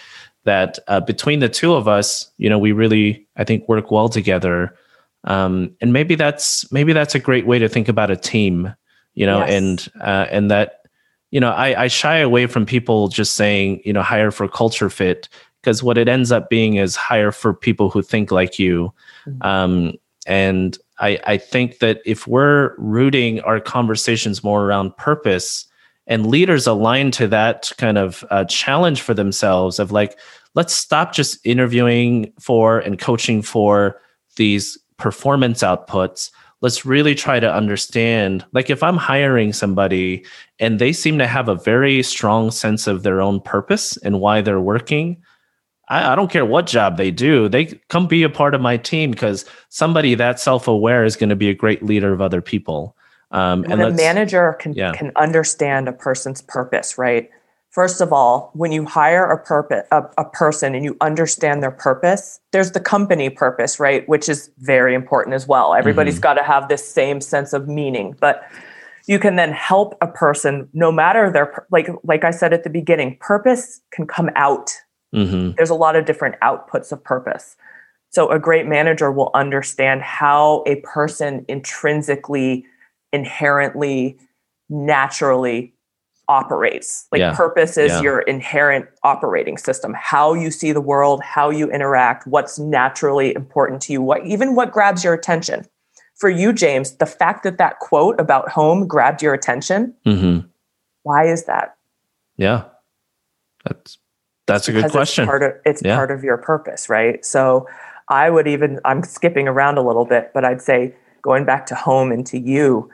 that uh, between the two of us, you know, we really, I think, work well together. Um, and maybe that's maybe that's a great way to think about a team, you know, yes. and uh, and that, you know, I, I shy away from people just saying, you know, hire for culture fit, because what it ends up being is hire for people who think like you. Mm-hmm. Um, and I, I think that if we're rooting our conversations more around purpose and leaders align to that kind of uh, challenge for themselves of like, let's stop just interviewing for and coaching for these performance outputs. Let's really try to understand, like if I'm hiring somebody and they seem to have a very strong sense of their own purpose and why they're working, I, I don't care what job they do. They come be a part of my team because somebody that self-aware is going to be a great leader of other people. Um, and a manager can, yeah. can understand a person's purpose, right? First of all, when you hire a purpose, a, a person and you understand their purpose, there's the company purpose, right? Which is very important as well. Everybody's mm-hmm. got to have this same sense of meaning, but you can then help a person no matter their, like, like I said at the beginning, purpose can come out. Mm-hmm. There's a lot of different outputs of purpose. So a great manager will understand how a person intrinsically, inherently, naturally operates. Like yeah. purpose is yeah. your inherent operating system, how you see the world, how you interact, what's naturally important to you, what even what grabs your attention. For you, James, the fact that that quote about home grabbed your attention, mm-hmm. why is that? Yeah, that's that's a good question. It's part of, it's yeah. part of your purpose, right? So I would even, I'm skipping around a little bit, but I'd say going back to home and to you,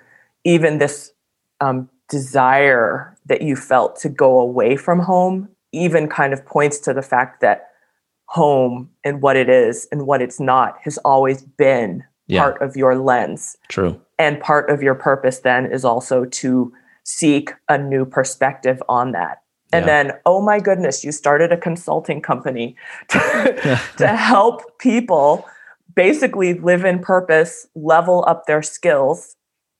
even this um, desire that you felt to go away from home even kind of points to the fact that home and what it is and what it's not has always been yeah. part of your lens. True. And part of your purpose then is also to seek a new perspective on that. And yeah. then, oh my goodness, you started a consulting company to, to help people basically live in purpose, level up their skills.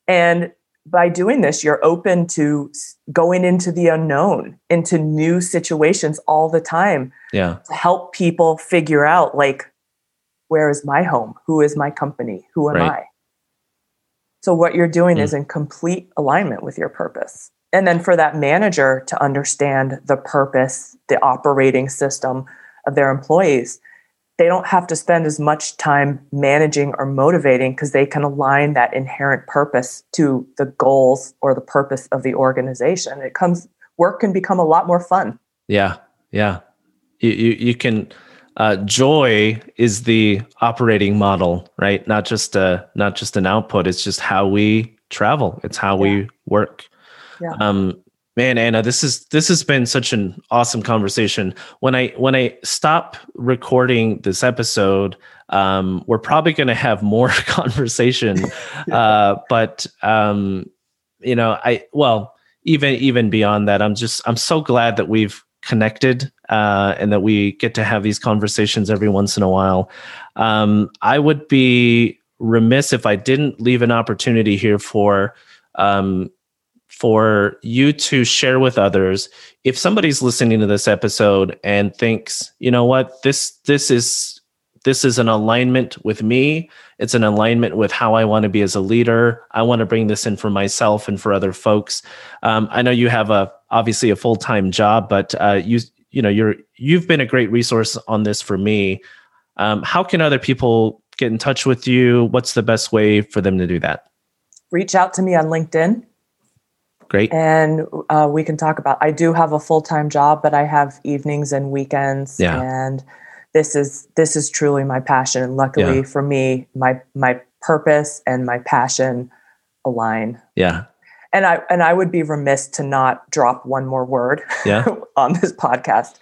And by doing this, you're open to going into the unknown, into new situations all the time yeah. to help people figure out, like, where is my home? Who is my company? Who am right. I? So what you're doing mm. is in complete alignment with your purpose. And then for that manager to understand the purpose, the operating system of their employees, they don't have to spend as much time managing or motivating because they can align that inherent purpose to the goals or the purpose of the organization. It comes, work can become a lot more fun. Yeah, yeah. You you, you can. Uh, joy is the operating model, right? Not just a not just an output. It's just how we travel. It's how yeah. we work. Yeah. Um, man, Anna, this is this has been such an awesome conversation. When I when I stop recording this episode, um, we're probably going to have more conversation. uh, but um, you know, I well, even even beyond that, I'm just I'm so glad that we've connected uh, and that we get to have these conversations every once in a while. Um, I would be remiss if I didn't leave an opportunity here for. Um, for you to share with others. If somebody's listening to this episode and thinks, you know what, this this is this is an alignment with me. It's an alignment with how I want to be as a leader. I want to bring this in for myself and for other folks. Um, I know you have a obviously a full-time job, but uh, you you know you're you've been a great resource on this for me. Um, how can other people get in touch with you? What's the best way for them to do that? Reach out to me on LinkedIn. Great. And uh, we can talk about, I do have a full-time job, but I have evenings and weekends yeah. and this is, this is truly my passion. And luckily yeah. for me, my, my purpose and my passion align. Yeah. And I, and I would be remiss to not drop one more word yeah. on this podcast.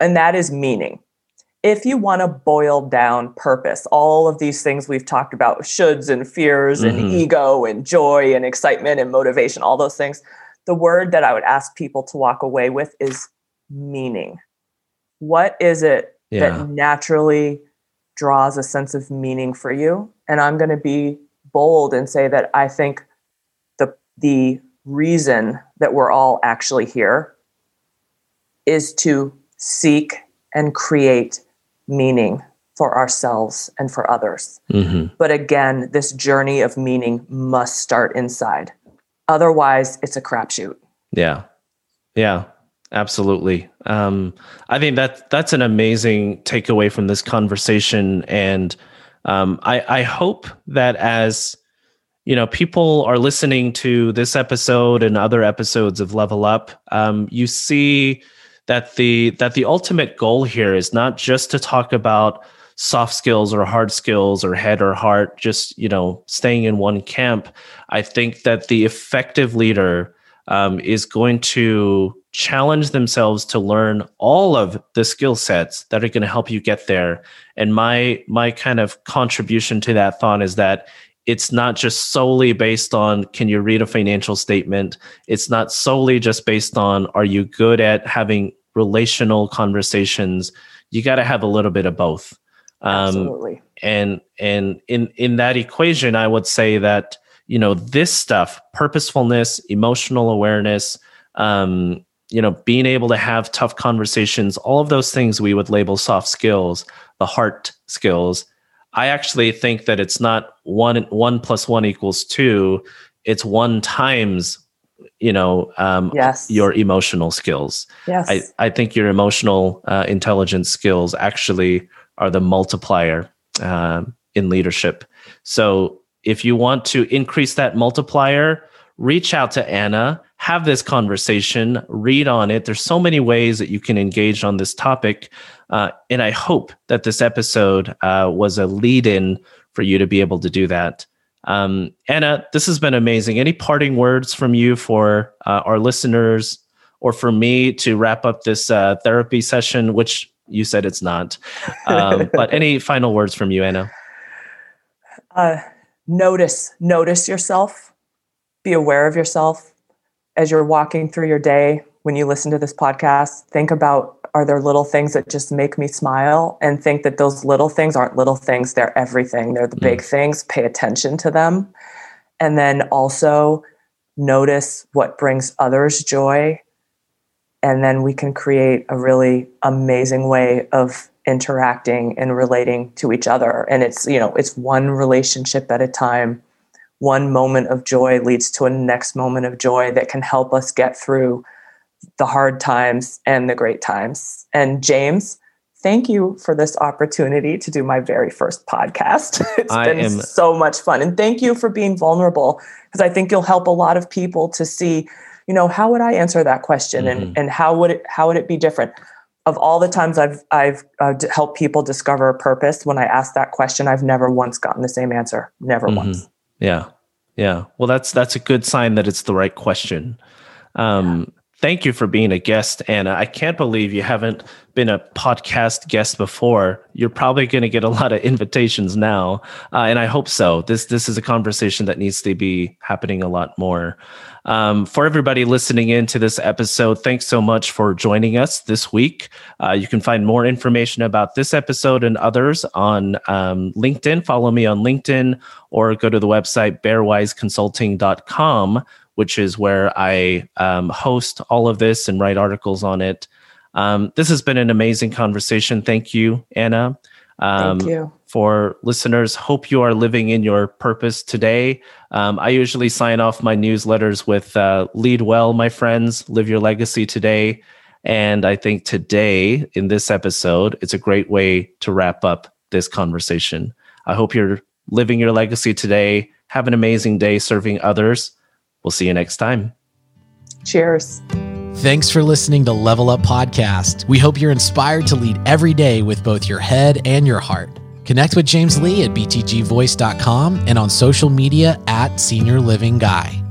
And that is meaning. If you want to boil down purpose, all of these things we've talked about, shoulds and fears mm-hmm. and ego and joy and excitement and motivation, all those things, the word that I would ask people to walk away with is meaning. What is it yeah. that naturally draws a sense of meaning for you? And I'm going to be bold and say that I think the the reason that we're all actually here is to seek and create meaning for ourselves and for others. Mm-hmm. But again, this journey of meaning must start inside. Otherwise, it's a crapshoot. Yeah. Yeah, absolutely. Um, I think that that's an amazing takeaway from this conversation. And um, I, I hope that as, you know, people are listening to this episode and other episodes of Level Up, um, you see that the that the ultimate goal here is not just to talk about soft skills or hard skills or head or heart, just, you know, staying in one camp. I think that the effective leader um, is going to challenge themselves to learn all of the skill sets that are going to help you get there. And my my kind of contribution to that thought is that it's not just solely based on, can you read a financial statement? It's not solely just based on, are you good at having relational conversations? You got to have a little bit of both. Um, Absolutely. And and in in that equation, I would say that, you know, this stuff, purposefulness, emotional awareness, um, you know, being able to have tough conversations, all of those things we would label soft skills, the heart skills. I actually think that it's not one one plus one equals two. It's one times, you know, um, yes. your emotional skills. Yes. I, I think your emotional uh, intelligence skills actually are the multiplier um, in leadership. So if you want to increase that multiplier, reach out to Anna, have this conversation, read on it. There's so many ways that you can engage on this topic. Uh, and I hope that this episode uh, was a lead-in for you to be able to do that. Um, Anna, this has been amazing. Any parting words from you for uh, our listeners or for me to wrap up this uh, therapy session, which you said it's not. Um, but any final words from you, Anna? Uh, notice, notice yourself. Be aware of yourself as you're walking through your day. When you listen to this podcast, think about, are there little things that just make me smile? And think that those little things aren't little things. They're everything. They're the mm. big things. Pay attention to them. And then also notice what brings others joy. And then we can create a really amazing way of interacting and relating to each other. And it's, you know, it's one relationship at a time. One moment of joy leads to a next moment of joy that can help us get through the hard times and the great times. And James, thank you for this opportunity to do my very first podcast. It's I been am... so much fun. And thank you for being vulnerable, because I think you'll help a lot of people to see, you know, how would I answer that question? Mm-hmm. And, and how would it, how would it be different? Of all the times I've, I've uh, helped people discover a purpose, when I asked that question, I've never once gotten the same answer. Never mm-hmm. once. Yeah. Yeah. Well, that's, that's a good sign that it's the right question. Um, yeah. Thank you for being a guest, Anna. I can't believe you haven't been a podcast guest before. You're probably going to get a lot of invitations now, uh, and I hope so. This this is a conversation that needs to be happening a lot more. Um, for everybody listening in to this episode, thanks so much for joining us this week. Uh, you can find more information about this episode and others on um, LinkedIn. Follow me on LinkedIn or go to the website bear wise consulting dot com. Which is where I um, host all of this and write articles on it. Um, this has been an amazing conversation. Thank you, Anna. Um, Thank you. For listeners, hope you are living in your purpose today. Um, I usually sign off my newsletters with uh, lead well, my friends, live your legacy today. And I think today in this episode, it's a great way to wrap up this conversation. I hope you're living your legacy today. Have an amazing day serving others. We'll see you next time. Cheers. Thanks for listening to Level Up Podcast. We hope you're inspired to lead every day with both your head and your heart. Connect with James Lee at b t g voice dot com and on social media at Senior Living Guy.